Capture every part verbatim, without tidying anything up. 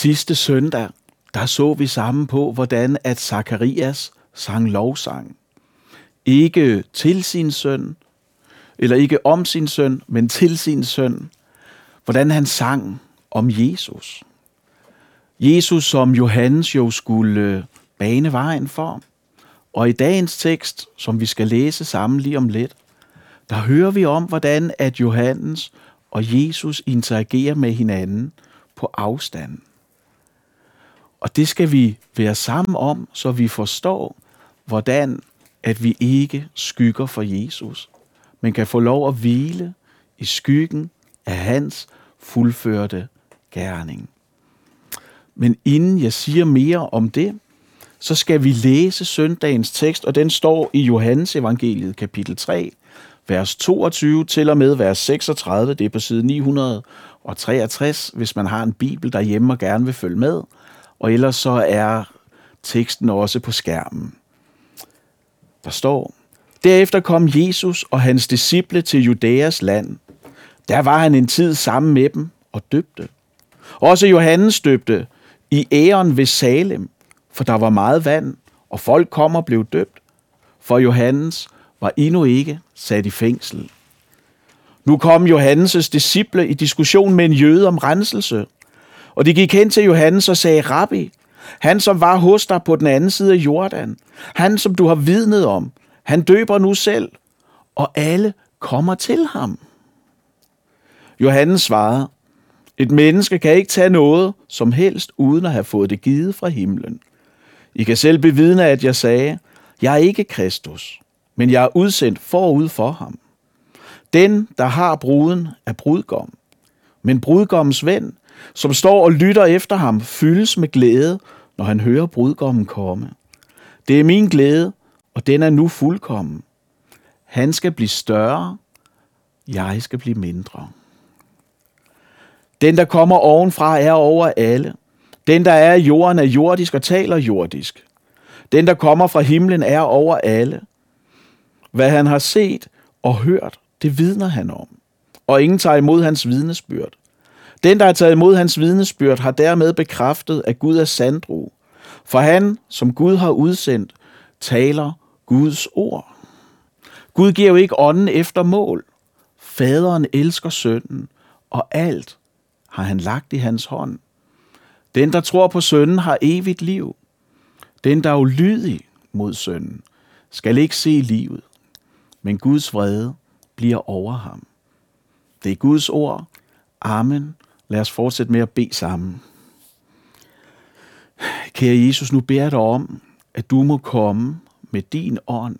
Sidste søndag, der så vi sammen på, hvordan at Zakarias sang lovsang. Ikke til sin søn, eller ikke om sin søn, men til sin søn. Hvordan han sang om Jesus. Jesus, som Johannes jo skulle bane vejen for. Og i dagens tekst, som vi skal læse sammen lige om lidt, der hører vi om, hvordan at Johannes og Jesus interagerer med hinanden på afstand. Og det skal vi være sammen om, så vi forstår, hvordan at vi ikke skygger for Jesus, men kan få lov at hvile i skyggen af hans fuldførte gerning. Men inden jeg siger mere om det, så skal vi læse søndagens tekst, og den står i Johannesevangeliet kapitel tre, vers toogtyve til og med vers seksogtredive. Det er på side ni hundrede treogtres, hvis man har en bibel derhjemme og gerne vil følge med. Og ellers så er teksten også på skærmen. Der står: Derefter kom Jesus og hans disciple til Judæas land. Der var han en tid sammen med dem og døbte. Også Johannes døbte i Æren ved Salem, for der var meget vand, og folk kom og blev døbt, for Johannes var endnu ikke sat i fængsel. Nu kom Johannes' disciple i diskussion med en jøde om renselse, og de gik hen til Johannes og sagde: Rabbi, han som var hos dig på den anden side af Jordan, han som du har vidnet om, han døber nu selv, og alle kommer til ham. Johannes svarede: Et menneske kan ikke tage noget som helst, uden at have fået det givet fra himlen. I kan selv bevidne, at jeg sagde: Jeg er ikke Kristus, men jeg er udsendt forud for ham. Den, der har bruden, er brudgom. Men brudgommens ven, som står og lytter efter ham, fyldes med glæde, når han hører brudgommen komme. Det er min glæde, og den er nu fuldkommen. Han skal blive større, jeg skal blive mindre. Den, der kommer ovenfra, er over alle. Den, der er i jorden, er jordisk og taler jordisk. Den, der kommer fra himlen, er over alle. Hvad han har set og hørt, det vidner han om. Og ingen tager imod hans vidnesbyrd. Den, der har taget imod hans vidnesbyrd, har dermed bekræftet, at Gud er sandru. For han, som Gud har udsendt, taler Guds ord. Gud giver jo ikke ånden efter mål. Faderen elsker sønnen, og alt har han lagt i hans hånd. Den, der tror på sønnen, har evigt liv. Den, der er ulydig mod sønnen, skal ikke se livet, men Guds vrede bliver over ham. Det er Guds ord. Amen. Lad os fortsætte med at bede sammen. Kære Jesus, nu beder jeg dig om, at du må komme med din ånd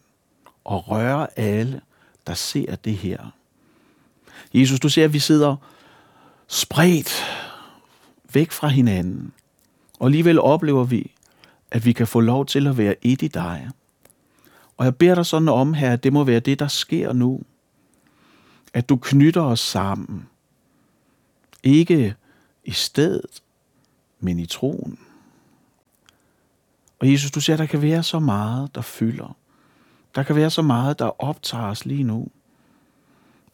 og røre alle, der ser det her. Jesus, du ser, at vi sidder spredt væk fra hinanden, og alligevel oplever vi, at vi kan få lov til at være et i dig. Og jeg beder dig sådan om, Herre, at det må være det, der sker nu. At du knytter os sammen. Ikke i stedet, men i troen. Og Jesus, du siger, der kan være så meget, der fylder. Der kan være så meget, der optager os lige nu,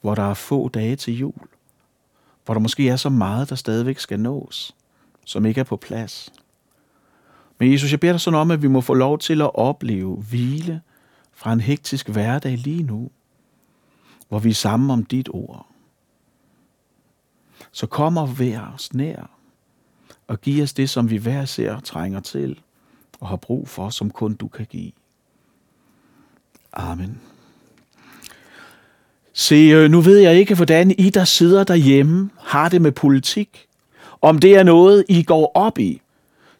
hvor der er få dage til jul. Hvor der måske er så meget, der stadigvæk skal nås, som ikke er på plads. Men Jesus, jeg beder dig sådan om, at vi må få lov til at opleve hvile fra en hektisk hverdag lige nu, hvor vi er sammen om dit ord. Så kom og vær os nær, og giv os det, som vi hver ser trænger til, og har brug for, som kun du kan give. Amen. Se, nu ved jeg ikke, hvordan I, der sidder derhjemme, har det med politik. Om det er noget, I går op i.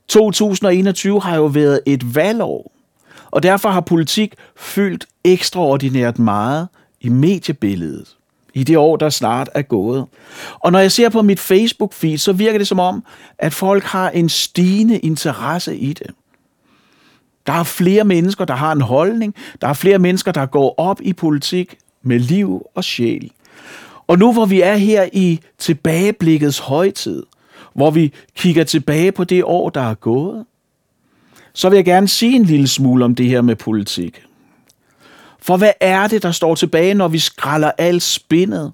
to tusind og enogtyve har jo været et valgår, og derfor har politik fyldt ekstraordinært meget i mediebilledet i det år, der snart er gået. Og når jeg ser på mit Facebook-feed, så virker det som om, at folk har en stigende interesse i det. Der er flere mennesker, der har en holdning. Der er flere mennesker, der går op i politik med liv og sjæl. Og nu hvor vi er her i tilbageblikkets højtid, hvor vi kigger tilbage på det år, der er gået, så vil jeg gerne sige en lille smule om det her med politik. For hvad er det, der står tilbage, når vi skræller alt spindet,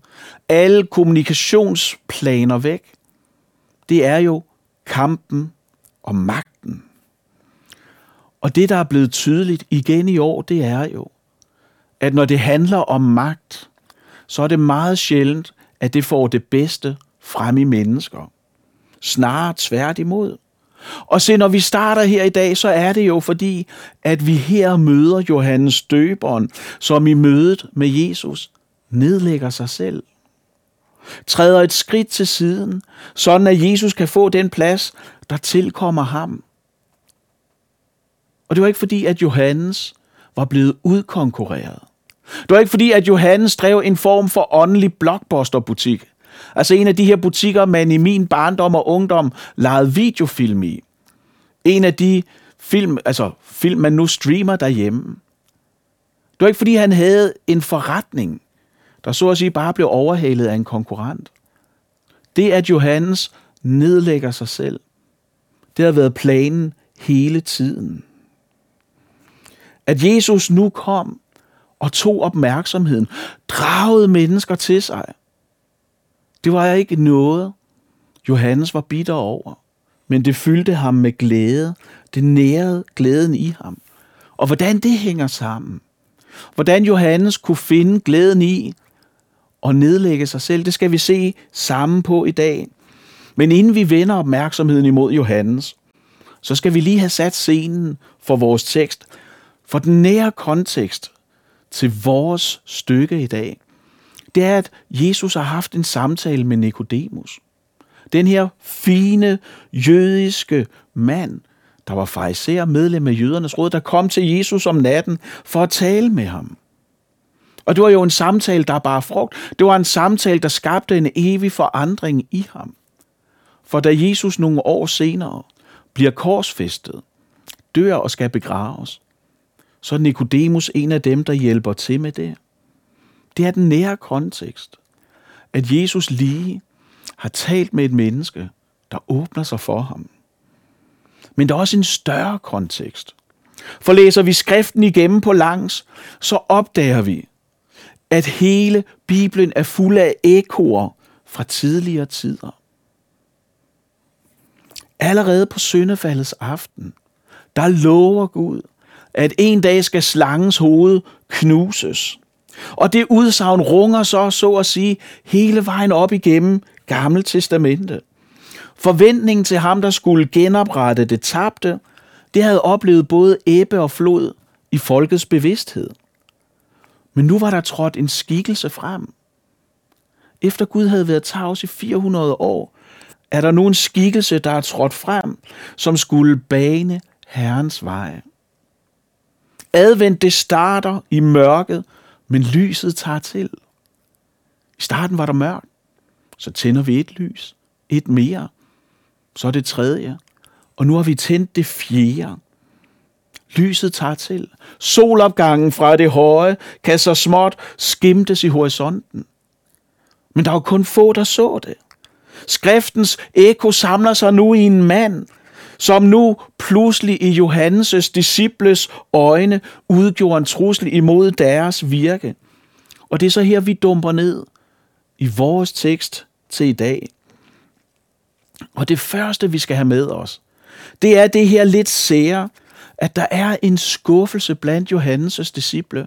alle kommunikationsplaner væk? Det er jo kampen og magten. Og det, der er blevet tydeligt igen i år, det er jo, at når det handler om magt, så er det meget sjældent, at det får det bedste frem i mennesker. Snarere tværtimod. Og se, når vi starter her i dag, så er det jo fordi, at vi her møder Johannes Døberen, som i mødet med Jesus nedlægger sig selv. Træder et skridt til siden, sådan at Jesus kan få den plads, der tilkommer ham. Og det var ikke fordi, at Johannes var blevet udkonkurreret. Det var ikke fordi, at Johannes drev en form for åndelig blockbusterbutik. Altså en af de her butikker, man i min barndom og ungdom lejede videofilm i. En af de film, altså film, man nu streamer derhjemme. Det var ikke fordi, han havde en forretning, der så at sige bare blev overhalet af en konkurrent. Det, at Johannes nedlægger sig selv, det har været planen hele tiden. At Jesus nu kom og tog opmærksomheden, dragede mennesker til sig. Det var ikke noget, Johannes var bitter over, men det fyldte ham med glæde. Det nærede glæden i ham. Og hvordan det hænger sammen. Hvordan Johannes kunne finde glæden i og nedlægge sig selv, det skal vi se sammen på i dag. Men inden vi vender opmærksomheden imod Johannes, så skal vi lige have sat scenen for vores tekst, for den nære kontekst til vores stykke i dag. Det er, at Jesus har haft en samtale med Nikodemus. Den her fine, jødiske mand, der var farisæer, medlem af jødernes råd, der kom til Jesus om natten for at tale med ham. Og det var jo en samtale, der bar frugt. Det var en samtale, der skabte en evig forandring i ham. For da Jesus nogle år senere bliver korsfæstet, dør og skal begraves, så er Nikodemus en af dem, der hjælper til med det. Det er den nære kontekst, at Jesus lige har talt med et menneske, der åbner sig for ham. Men der er også en større kontekst. For læser vi skriften igennem på langs, så opdager vi, at hele Bibelen er fuld af ekkoer fra tidligere tider. Allerede på syndefaldets aften, der lover Gud, at en dag skal slangens hoved knuses. Og det udsagn runger så, så at sige, hele vejen op igennem Gamle Testamente. Forventningen til ham, der skulle genoprette det tabte, det havde oplevet både ebbe og flod i folkets bevidsthed. Men nu var der trådt en skikkelse frem. Efter Gud havde været tavs i fire hundrede år, er der nu en skikkelse, der er trådt frem, som skulle bane Herrens vej. Advent, det starter i mørket, men lyset tager til. I starten var der mørkt. Så tænder vi et lys. Et mere. Så det tredje. Og nu har vi tændt det fjerde. Lyset tager til. Solopgangen fra det høje kan så småt skimtes i horisonten. Men der var kun få, der så det. Skriftens ekko samler sig nu i en mand, som nu pludselig i Johannes' disciples øjne udgjorde en trussel imod deres virke. Og det er så her, vi dumper ned i vores tekst til i dag. Og det første, vi skal have med os, det er det her lidt sære, at der er en skuffelse blandt Johannes' disciple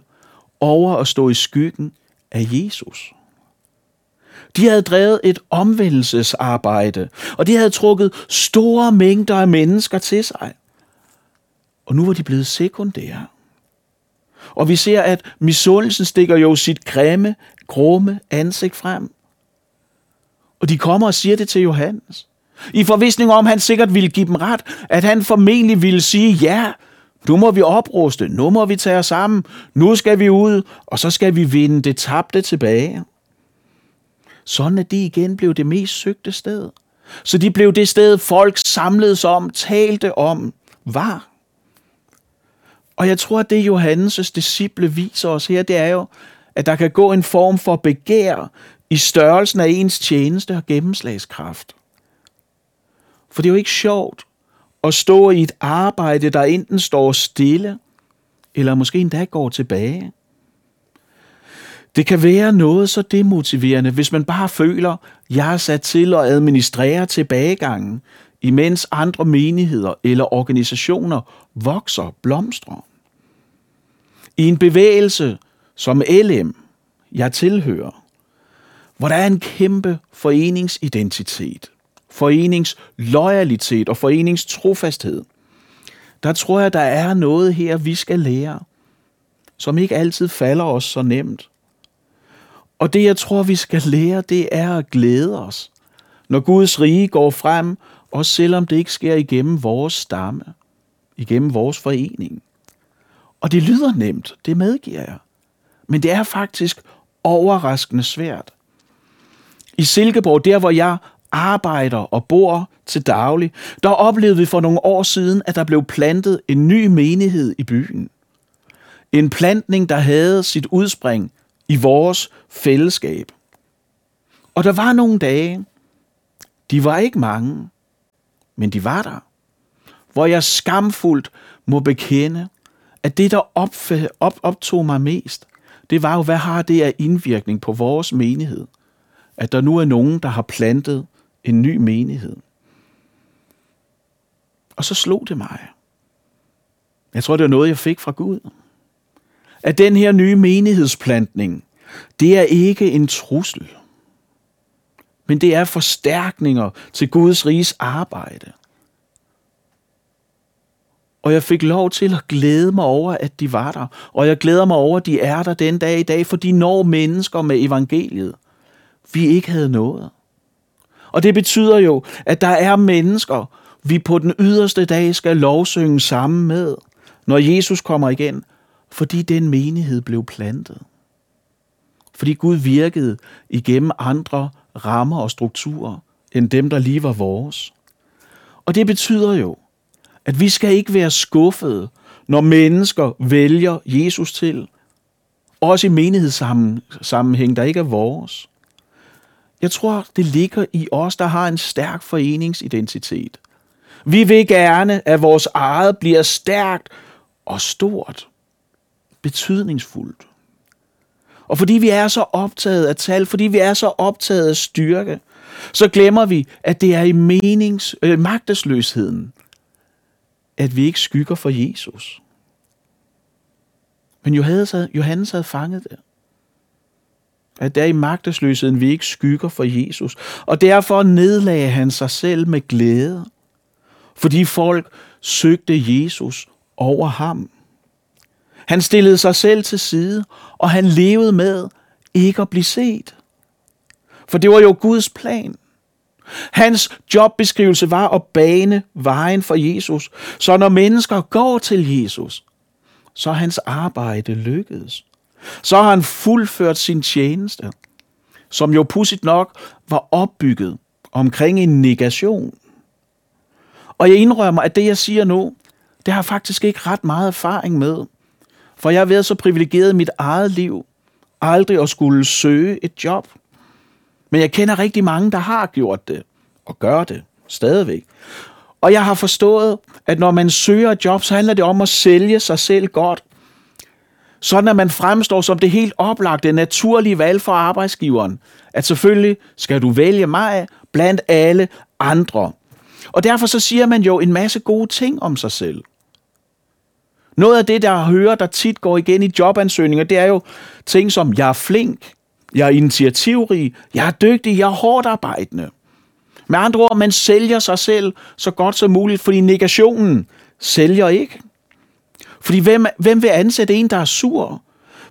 over at stå i skyggen af Jesus. De havde drevet et omvendelsesarbejde, og de havde trukket store mængder af mennesker til sig. Og nu var de blevet sekundære. Og vi ser, at misundelsen stikker jo sit grimme, grumme ansigt frem. Og de kommer og siger det til Johannes. I forvisning om, at han sikkert ville give dem ret, at han formentlig ville sige, ja, nu må vi opruste, nu må vi tage os sammen, nu skal vi ud, og så skal vi vinde det tabte tilbage. Sådan at de igen blev det mest søgte sted. Så de blev det sted, folk samledes om, talte om, var. Og jeg tror, at det Johannes' disciple viser os her, det er jo, at der kan gå en form for begær i størrelsen af ens tjeneste og gennemslagskraft. For det er jo ikke sjovt at stå i et arbejde, der enten står stille, eller måske endda går tilbage. Det kan være noget så demotiverende, hvis man bare føler, jeg er sat til at administrere tilbagegangen, imens andre menigheder eller organisationer vokser og blomstrer. I en bevægelse som L M, jeg tilhører, hvor der er en kæmpe foreningsidentitet, foreningslojalitet og foreningstrofasthed, der tror jeg, der er noget her, vi skal lære, som ikke altid falder os så nemt. Og det, jeg tror, vi skal lære, det er at glæde os, når Guds rige går frem, også selvom det ikke sker igennem vores stamme, igennem vores forening. Og det lyder nemt, det medgiver jeg, men det er faktisk overraskende svært. I Silkeborg, der hvor jeg arbejder og bor til daglig, der oplevede vi for nogle år siden, at der blev plantet en ny menighed i byen. En plantning, der havde sit udspring i vores fællesskab. Og der var nogle dage, de var ikke mange, men de var der, hvor jeg skamfuldt må bekende, at det, der opf- op- optog mig mest, det var jo, hvad har det af indvirkning på vores menighed? At der nu er nogen, der har plantet en ny menighed. Og så slog det mig. Jeg tror, det var noget, jeg fik fra Gud. At den her nye menighedsplantning, det er ikke en trussel, men det er forstærkninger til Guds riges arbejde. Og jeg fik lov til at glæde mig over, at de var der. Og jeg glæder mig over, at de er der den dag i dag, for de når mennesker med evangeliet, vi ikke havde nået. Og det betyder jo, at der er mennesker, vi på den yderste dag skal lovsynge sammen med, når Jesus kommer igen, fordi den menighed blev plantet. Fordi Gud virkede igennem andre rammer og strukturer, end dem, der lige var vores. Og det betyder jo, at vi skal ikke være skuffede, når mennesker vælger Jesus til, også i menighedssammenhæng, der ikke er vores. Jeg tror, det ligger i os, der har en stærk foreningsidentitet. Vi vil gerne, at vores eget bliver stærkt og stort, betydningsfuldt. Og fordi vi er så optaget af tal, fordi vi er så optaget af styrke, så glemmer vi, at det er i menings, øh, magtesløsheden, at vi ikke skygger for Jesus. Men Johannes havde fanget det. At det er i magtesløsheden, vi ikke skygger for Jesus. Og derfor nedlagde han sig selv med glæde, fordi folk søgte Jesus over ham. Han stillede sig selv til side, og han levede med ikke at blive set. For det var jo Guds plan. Hans jobbeskrivelse var at bane vejen for Jesus. Så når mennesker går til Jesus, så er hans arbejde lykkedes. Så har han fuldført sin tjeneste, som jo pudsigt nok var opbygget omkring en negation. Og jeg indrømmer, at det jeg siger nu, det har jeg faktisk ikke ret meget erfaring med. For jeg har været så privilegeret i mit eget liv, aldrig at skulle søge et job. Men jeg kender rigtig mange, der har gjort det, og gør det stadigvæk. Og jeg har forstået, at når man søger et job, så handler det om at sælge sig selv godt, sådan at man fremstår som det helt oplagte, naturlige valg for arbejdsgiveren. At selvfølgelig skal du vælge mig blandt alle andre. Og derfor så siger man jo en masse gode ting om sig selv. Noget af det, der hører, der tit går igen i jobansøgninger, det er jo ting som, jeg er flink, jeg er initiativrig, jeg er dygtig, jeg er hårdt arbejdende. Med andre ord, man sælger sig selv så godt som muligt, fordi negationen sælger ikke. Fordi hvem, hvem vil ansætte en, der er sur?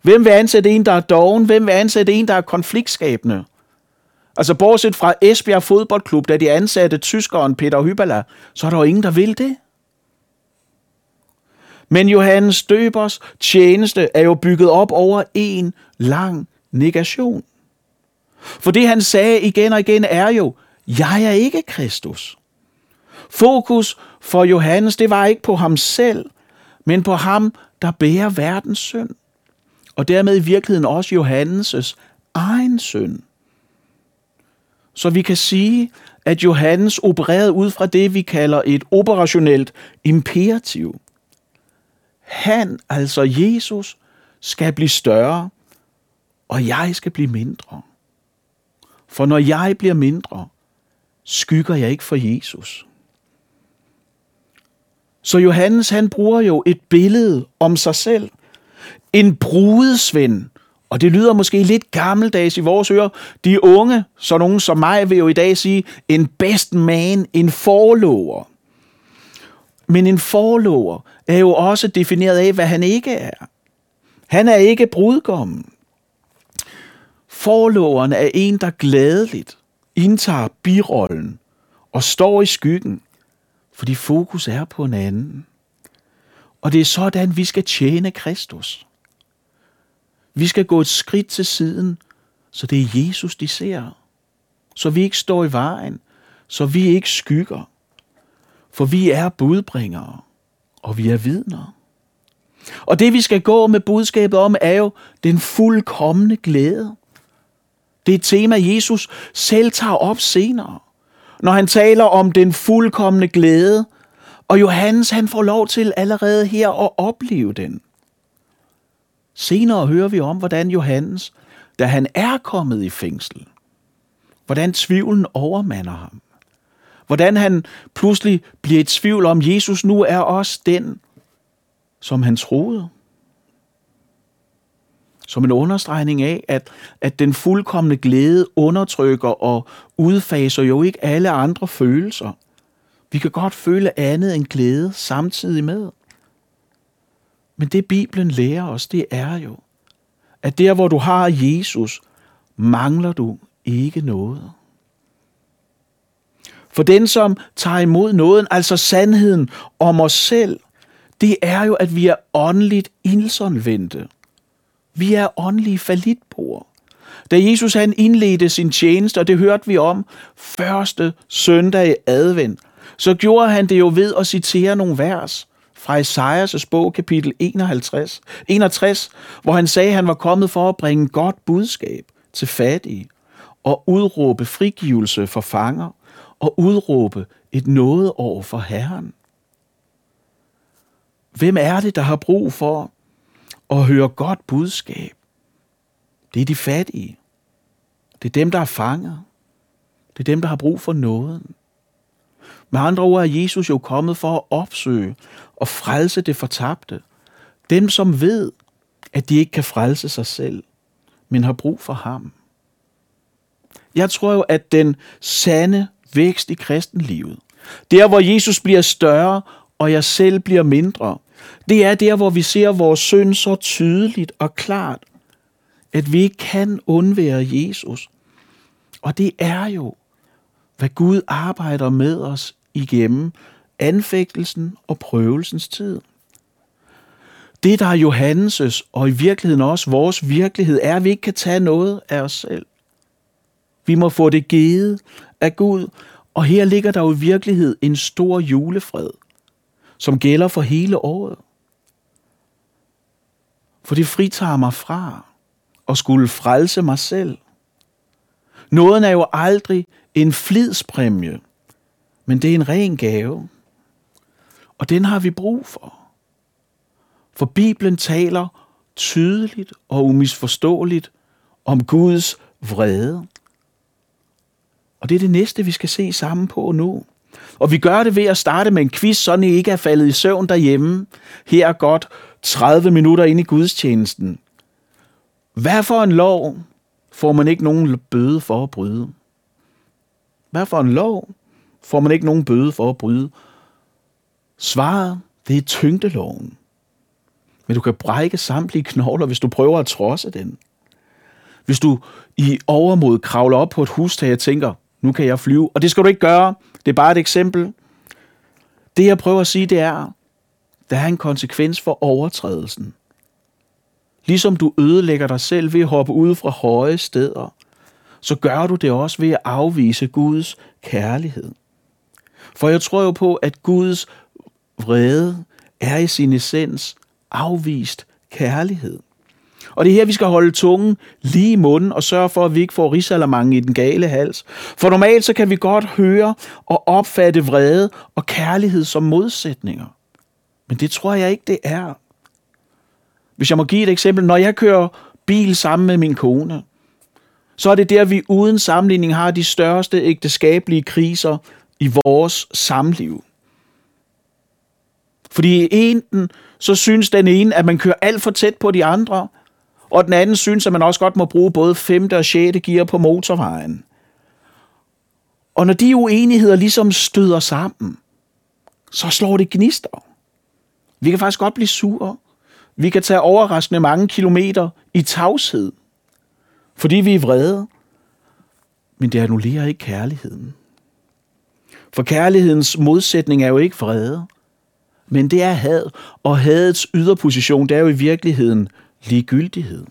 Hvem vil ansætte en, der er doven? Hvem vil ansætte en, der er konfliktskabende? Altså bortset fra Esbjerg Fodboldklub, da de ansatte tyskeren Peter Hybala, så er der jo ingen, der vil det. Men Johannes Døbers tjeneste er jo bygget op over en lang negation. For det han sagde igen og igen er jo, jeg er ikke Kristus. Fokus for Johannes, det var ikke på ham selv, men på ham, der bærer verdens synd. Og dermed i virkeligheden også Johannes' egen synd. Så vi kan sige, at Johannes opererede ud fra det, vi kalder et operationelt imperativ. Han, altså Jesus, skal blive større, og jeg skal blive mindre. For når jeg bliver mindre, skygger jeg ikke for Jesus. Så Johannes, han bruger jo et billede om sig selv. En brudesven. Og det lyder måske lidt gammeldags i vores ører. De unge, så nogen som mig, vil jo i dag sige en best man, en forlover. Men en forlover er jo også defineret af, hvad han ikke er. Han er ikke brudgommen. Forloveren er en, der glædeligt indtager birollen og står i skyggen, fordi fokus er på en anden. Og det er sådan, vi skal tjene Kristus. Vi skal gå et skridt til siden, så det er Jesus, de ser. Så vi ikke står i vejen, så vi ikke skygger. For vi er budbringere, og vi er vidner. Og det, vi skal gå med budskabet om, er jo den fuldkomne glæde. Det er et tema, Jesus selv tager op senere, når han taler om den fuldkomne glæde, og Johannes, han får lov til allerede her at opleve den. Senere hører vi om, hvordan Johannes, da han er kommet i fængsel, hvordan tvivlen overmander ham, hvordan han pludselig bliver i tvivl om, Jesus nu er også den, som han troede. Som en understregning af, at, at den fuldkomne glæde undertrykker og udfaser jo ikke alle andre følelser. Vi kan godt føle andet end glæde samtidig med. Men det Bibelen lærer os, det er jo, at der hvor du har Jesus, mangler du ikke noget. For den som tager imod nåden, altså sandheden om os selv, det er jo, at vi er åndeligt insolvente. Vi er åndelige fallitboer. Da Jesus han indledte sin tjeneste, og det hørte vi om første søndag i advent, så gjorde han det jo ved at citere nogle vers fra Esajas' bog, kapitel enoghalvtreds, enogtres, hvor han sagde, at han var kommet for at bringe godt budskab til fattige og udråbe frigivelse for fanger og udråbe et nådeår for Herren. Hvem er det, der har brug for og høre godt budskab? Det er de fattige. Det er dem, der er fanget. Det er dem, der har brug for nåden. Med andre ord er Jesus jo kommet for at opsøge og frelse det fortabte. Dem, som ved, at de ikke kan frelse sig selv, men har brug for ham. Jeg tror jo, at den sande vækst i kristenlivet, der hvor Jesus bliver større, og jeg selv bliver mindre, det er der, hvor vi ser vores synd så tydeligt og klart, at vi ikke kan undvære Jesus. Og det er jo, hvad Gud arbejder med os igennem anfægtelsen og prøvelsens tid. Det, der er Johannes' og i virkeligheden også vores virkelighed, er, at vi ikke kan tage noget af os selv. Vi må få det givet af Gud, og her ligger der jo i virkeligheden en stor julefred, som gælder for hele året. For det fritager mig fra at skulle frelse mig selv. Nåden er jo aldrig en flidspræmie, men det er en ren gave. Og den har vi brug for. For Bibelen taler tydeligt og umisforståeligt om Guds vrede. Og det er det næste, vi skal se sammen på nu. Og vi gør det ved at starte med en quiz, så I ikke er faldet i søvn derhjemme. Her er godt tredive minutter inde i gudstjenesten. Hvad for en lov får man ikke nogen bøde for at bryde? Hvad for en lov får man ikke nogen bøde for at bryde? Svaret, det er tyngdeloven. Men du kan brække samtlige knogler, hvis du prøver at trodse den. Hvis du i overmod kravler op på et hustag og tænker, nu kan jeg flyve, og det skal du ikke gøre. Det er bare et eksempel. Det, jeg prøver at sige, det er, der er en konsekvens for overtrædelsen. Ligesom du ødelægger dig selv ved at hoppe ud fra høje steder, så gør du det også ved at afvise Guds kærlighed. For jeg tror jo på, at Guds vrede er i sin essens afvist kærlighed. Og det er her, vi skal holde tungen lige i munden og sørge for, at vi ikke får rigsalamangen i den gale hals. For normalt så kan vi godt høre og opfatte vrede og kærlighed som modsætninger. Men det tror jeg ikke, det er. Hvis jeg må give et eksempel. Når jeg kører bil sammen med min kone, så er det der, vi uden sammenligning har de største ægteskabelige kriser i vores samliv. Fordi enten så synes den ene, at man kører alt for tæt på de andre, og den anden synes, at man også godt må bruge både femte og sjette gear på motorvejen. Og når de uenigheder ligesom støder sammen, så slår det gnister. Vi kan faktisk godt blive sure. Vi kan tage overraskende mange kilometer i tavshed, fordi vi er vrede. Men det annullerer ikke kærligheden. For kærlighedens modsætning er jo ikke vrede, men det er had. Og hadets yderposition, det er jo i virkeligheden ligegyldighed.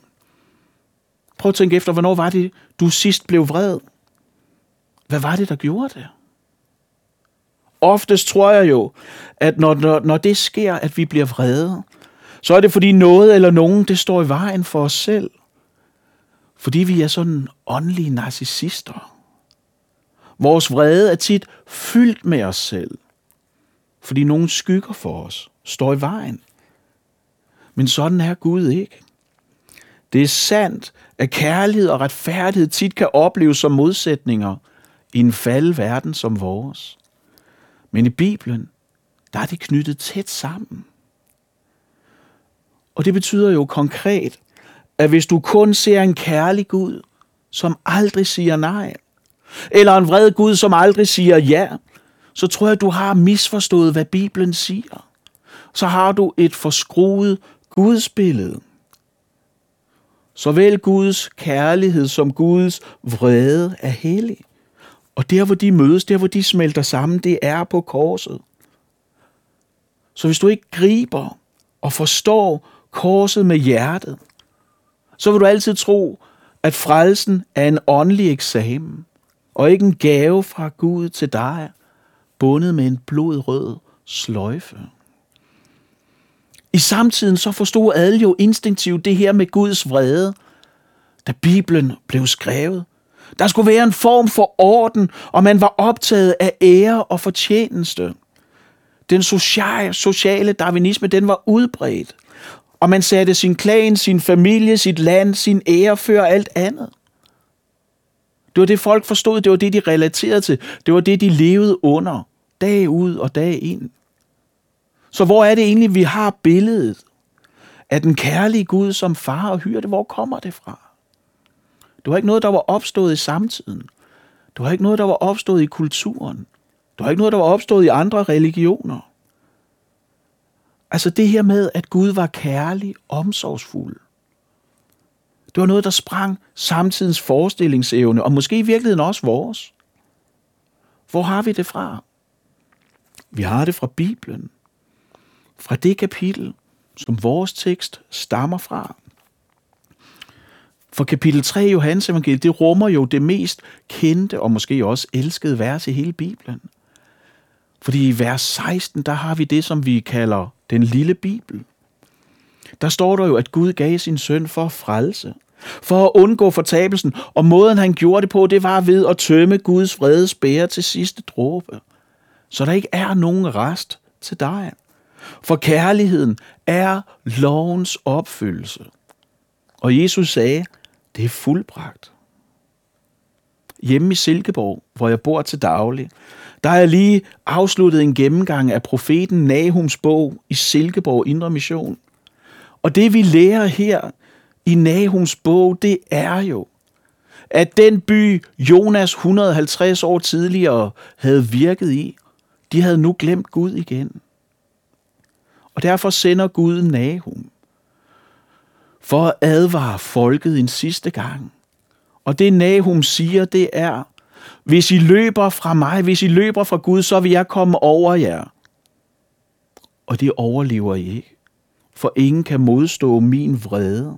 Prøv at tænke efter, hvornår var det, du sidst blev vred? Hvad var det, der gjorde det? Oftest tror jeg jo, at når, når, når det sker, at vi bliver vrede, så er det fordi noget eller nogen, det står i vejen for os selv. Fordi vi er sådan åndelige narcissister. Vores vrede er tit fyldt med os selv. Fordi nogen skygger for os, står i vejen. Men sådan er Gud ikke. Det er sandt, at kærlighed og retfærdighed tit kan opleves som modsætninger i en falden verden som vores. Men i Bibelen, der er det knyttet tæt sammen. Og det betyder jo konkret, at hvis du kun ser en kærlig Gud, som aldrig siger nej, eller en vred Gud, som aldrig siger ja, så tror jeg, du har misforstået, hvad Bibelen siger. Så har du et forskruet gudsbillede. Såvel Guds kærlighed som Guds vrede er hellig. Og der, hvor de mødes, der, hvor de smelter sammen, det er på korset. Så hvis du ikke griber og forstår korset med hjertet, så vil du altid tro, at frelsen er en åndelig eksamen, og ikke en gave fra Gud til dig, bundet med en blodrød sløjfe. I samtiden så forstod alle jo instinktivt det her med Guds vrede, da Bibelen blev skrevet. Der skulle være en form for orden, og man var optaget af ære og fortjeneste. Den sociale darwinisme, den var udbredt, og man satte sin klan, sin familie, sit land, sin ære før alt andet. Det var det, folk forstod, det var det, de relaterede til, det var det, de levede under, dag ud og dag ind. Så hvor er det egentlig, vi har billedet af den kærlige Gud som far og hyrde? Hvor kommer det fra? Det var ikke noget, der var opstået i samtiden. Det var ikke noget, der var opstået i kulturen. Det var ikke noget, der var opstået i andre religioner. Altså det her med, at Gud var kærlig, omsorgsfuld. Det var noget, der sprang samtidens forestillingsevne, og måske i virkeligheden også vores. Hvor har vi det fra? Vi har det fra Bibelen. Fra det kapitel, som vores tekst stammer fra. For kapitel tre i Johannesevangeliet, det rummer jo det mest kendte og måske også elskede vers i hele Bibelen. Fordi i vers seksten, der har vi det, som vi kalder den lille Bibel. Der står der jo, at Gud gav sin søn for at frelse, for at undgå fortabelsen, og måden han gjorde det på, det var ved at tømme Guds vrede spære til sidste dråbe. Så der ikke er nogen rest til dig. For kærligheden er lovens opfyldelse. Og Jesus sagde, det er fuldbragt. Hjemme i Silkeborg, hvor jeg bor til daglig, der har jeg lige afsluttet en gennemgang af profeten Nahums bog i Silkeborg Indre Mission. Og det vi lærer her i Nahums bog, det er jo, at den by Jonas et hundrede og halvtreds år tidligere havde virket i, de havde nu glemt Gud igen. Og derfor sender Gud Nahum for at advare folket en sidste gang. Og det Nahum siger, det er, hvis I løber fra mig, hvis I løber fra Gud, så vil jeg komme over jer. Og det overlever I ikke, for ingen kan modstå min vrede.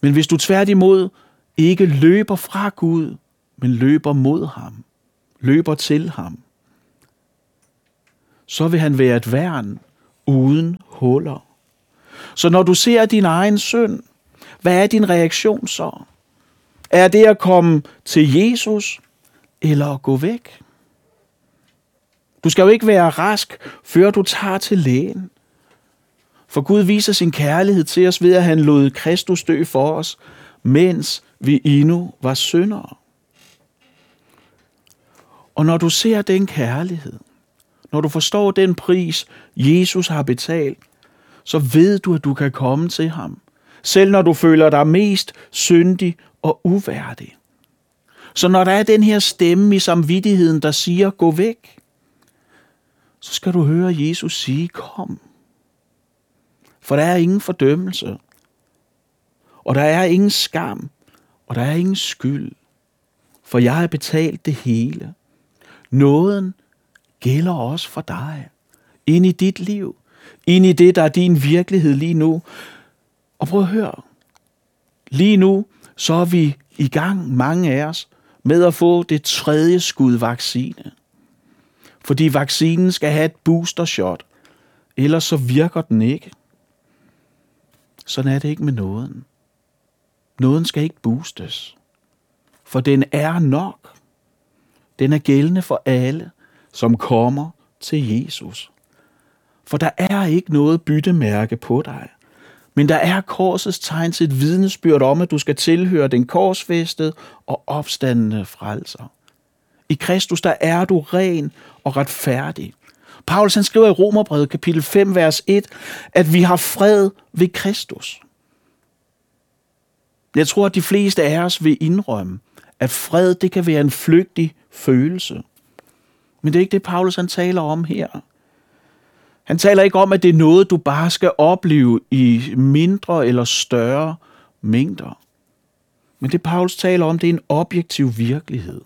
Men hvis du tværtimod ikke løber fra Gud, men løber mod ham, løber til ham, så vil han være et værn uden huller. Så når du ser din egen synd, hvad er din reaktion så? Er det at komme til Jesus, eller at gå væk? Du skal jo ikke være rask, før du tager til lægen. For Gud viser sin kærlighed til os ved, at han lod Kristus dø for os, mens vi endnu var syndere. Og når du ser den kærlighed, Når du forstår den pris, Jesus har betalt, så ved du, at du kan komme til ham, selv når du føler dig mest syndig og uværdig. Så når der er den her stemme i samvittigheden, der siger, gå væk, så skal du høre Jesus sige, kom. For der er ingen fordømmelse, og der er ingen skam, og der er ingen skyld, for jeg har betalt det hele. Nåden gælder også for dig, ind i dit liv, ind i det, der er din virkelighed lige nu. Og prøv at høre, lige nu, så er vi i gang, mange af os, med at få det tredje skud vaccine. Fordi vaccinen skal have et booster shot, ellers så virker den ikke. Sådan er det ikke med nåden. Nåden skal ikke boostes, for den er nok. Den er gældende for alle, som kommer til Jesus. For der er ikke noget byttemærke på dig, men der er korsets tegn til et vidnesbyrd om, at du skal tilhøre den korsfæstede og opstandende frelser. I Kristus, der er du ren og retfærdig. Paulus han skriver i Romerbrevet kapitel fem, vers et, at vi har fred ved Kristus. Jeg tror, at de fleste af os vil indrømme, at fred det kan være en flygtig følelse. Men det er ikke det, Paulus han taler om her. Han taler ikke om, at det er noget, du bare skal opleve i mindre eller større mængder. Men det, Paulus taler om, det er en objektiv virkelighed.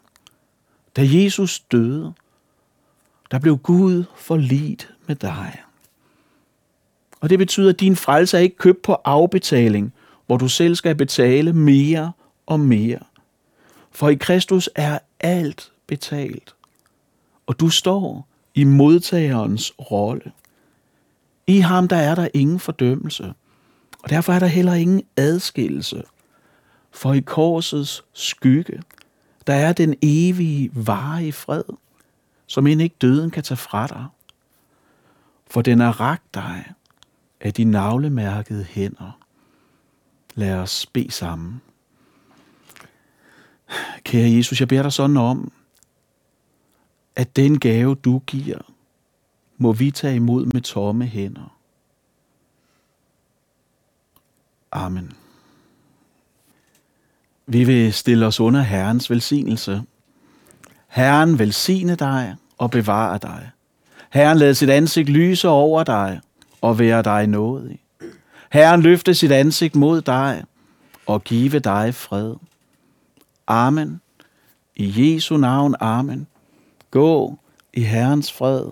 Da Jesus døde, der blev Gud forlidt med dig. Og det betyder, at din frelse er ikke købt på afbetaling, hvor du selv skal betale mere og mere. For i Kristus er alt betalt, og du står i modtagerens rolle. I ham der er der ingen fordømmelse, og derfor er der heller ingen adskillelse. For i korsets skygge, der er den evige, varige fred, som end ikke døden kan tage fra dig. For den er rakt dig af de navlemærkede hænder. Lad os bede sammen. Kære Jesus, jeg beder dig sådan om, at den gave, du giver, må vi tage imod med tomme hænder. Amen. Vi vil stille os under Herrens velsignelse. Herren velsigne dig og bevare dig. Herren lad sit ansigt lyse over dig og være dig nådig. Herren løfte sit ansigt mod dig og give dig fred. Amen. I Jesu navn, amen. Gå i Herrens fred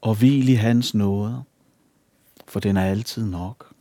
og hvil i hans nåde, for den er altid nok.